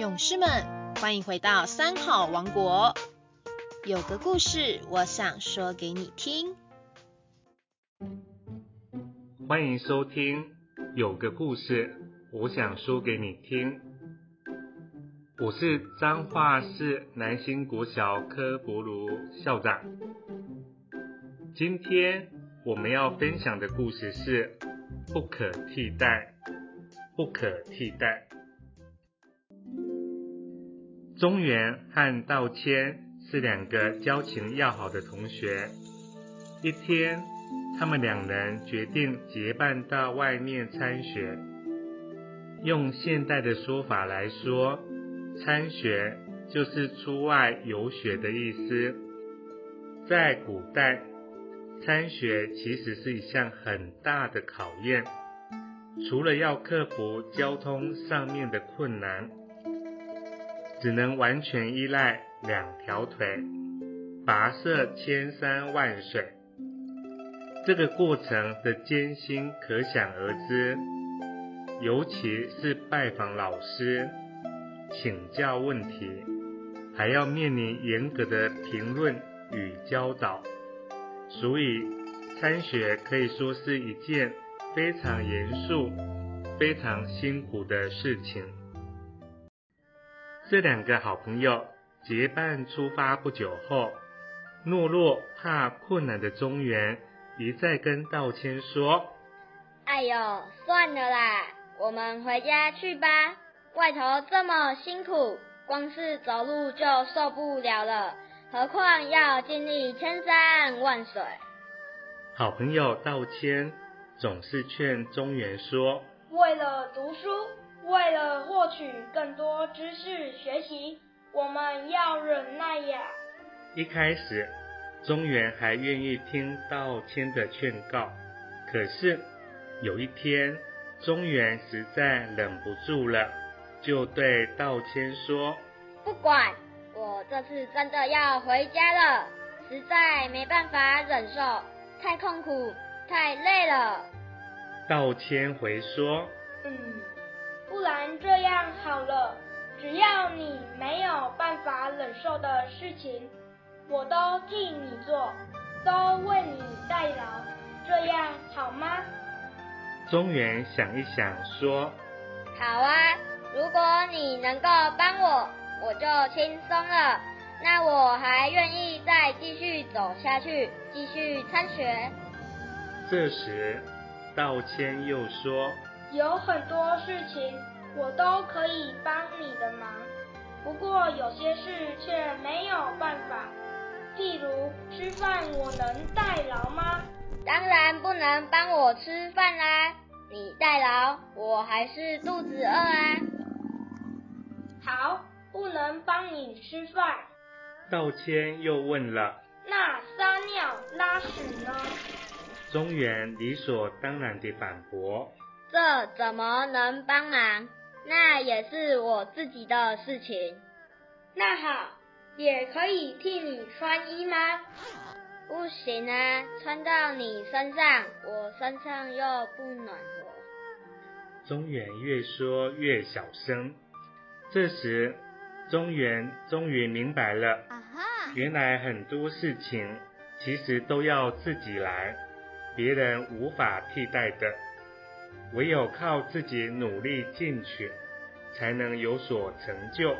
勇士们，欢迎回到三好王国。有个故事，我想说给你听。欢迎收听《有个故事，我想说给你听》。我是彰化市南兴国小柯伯如校长。今天我们要分享的故事是不可替代，不可替代。中原和道谦是两个交情要好的同学。一天，他们两人决定结伴到外面参学。用现代的说法来说，参学就是出外游学的意思。在古代，参学其实是一项很大的考验，除了要克服交通上面的困难，只能完全依赖两条腿，跋涉千山万水。这个过程的艰辛可想而知，尤其是拜访老师、请教问题，还要面临严格的评论与教导。所以参学可以说是一件非常严肃、非常辛苦的事情。这两个好朋友结伴出发不久后，懦弱怕困难的中原一再跟道谦说：“哎呦，算了啦，我们回家去吧，外头这么辛苦，光是走路就受不了了，何况要经历千山万水。”好朋友道谦总是劝中原说：“为了读书，为了获取更多知识学习，我们要忍耐呀。”一开始，中原还愿意听道谦的劝告，可是有一天，中原实在忍不住了，就对道谦说：“不管，我这次真的要回家了，实在没办法忍受，太痛苦，太累了。”道谦回说：“不然这样好了，只要你没有办法忍受的事情，我都替你做，都为你代劳，这样好吗？”中原想一想说：“好啊，如果你能够帮我，我就轻松了，那我还愿意再继续走下去，继续参学。”这时道谦又说：“有很多事情我都可以帮你的忙，不过有些事却没有办法，譬如吃饭，我能代劳吗？”“当然不能帮我吃饭啦，你代劳，我还是肚子饿啊。”“好，不能帮你吃饭。”道谦又问了：“那撒尿拉屎呢？”中原理所当然地反驳：“这怎么能帮忙？那也是我自己的事情。”“那好，也可以替你穿衣吗？”“不行啊，穿到你身上，我身上又不暖和。”中原越说越小声。这时中原终于明白了，原来很多事情其实都要自己来，别人无法替代的，唯有靠自己努力进取，才能有所成就。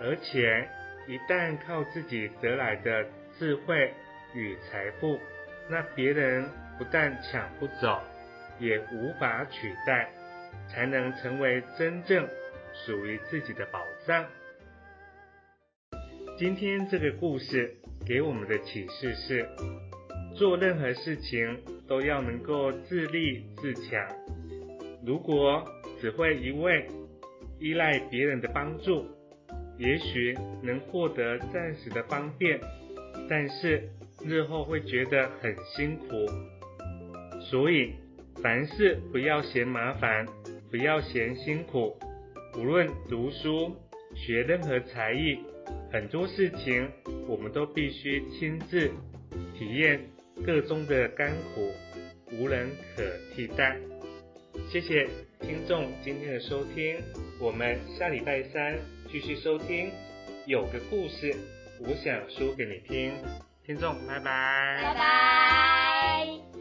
而且一旦靠自己得来的智慧与财富，那别人不但抢不走，也无法取代，才能成为真正属于自己的宝藏。今天这个故事给我们的启示是，做任何事情都要能够自立自强。如果只会一味依赖别人的帮助，也许能获得暂时的方便，但是日后会觉得很辛苦。所以凡事不要嫌麻烦，不要嫌辛苦。无论读书、学任何才艺，很多事情我们都必须亲自体验各中的甘苦，无人可替代。谢谢听众今天的收听，我们下礼拜三继续收听，有个故事我想说给你听，听众拜拜，拜拜。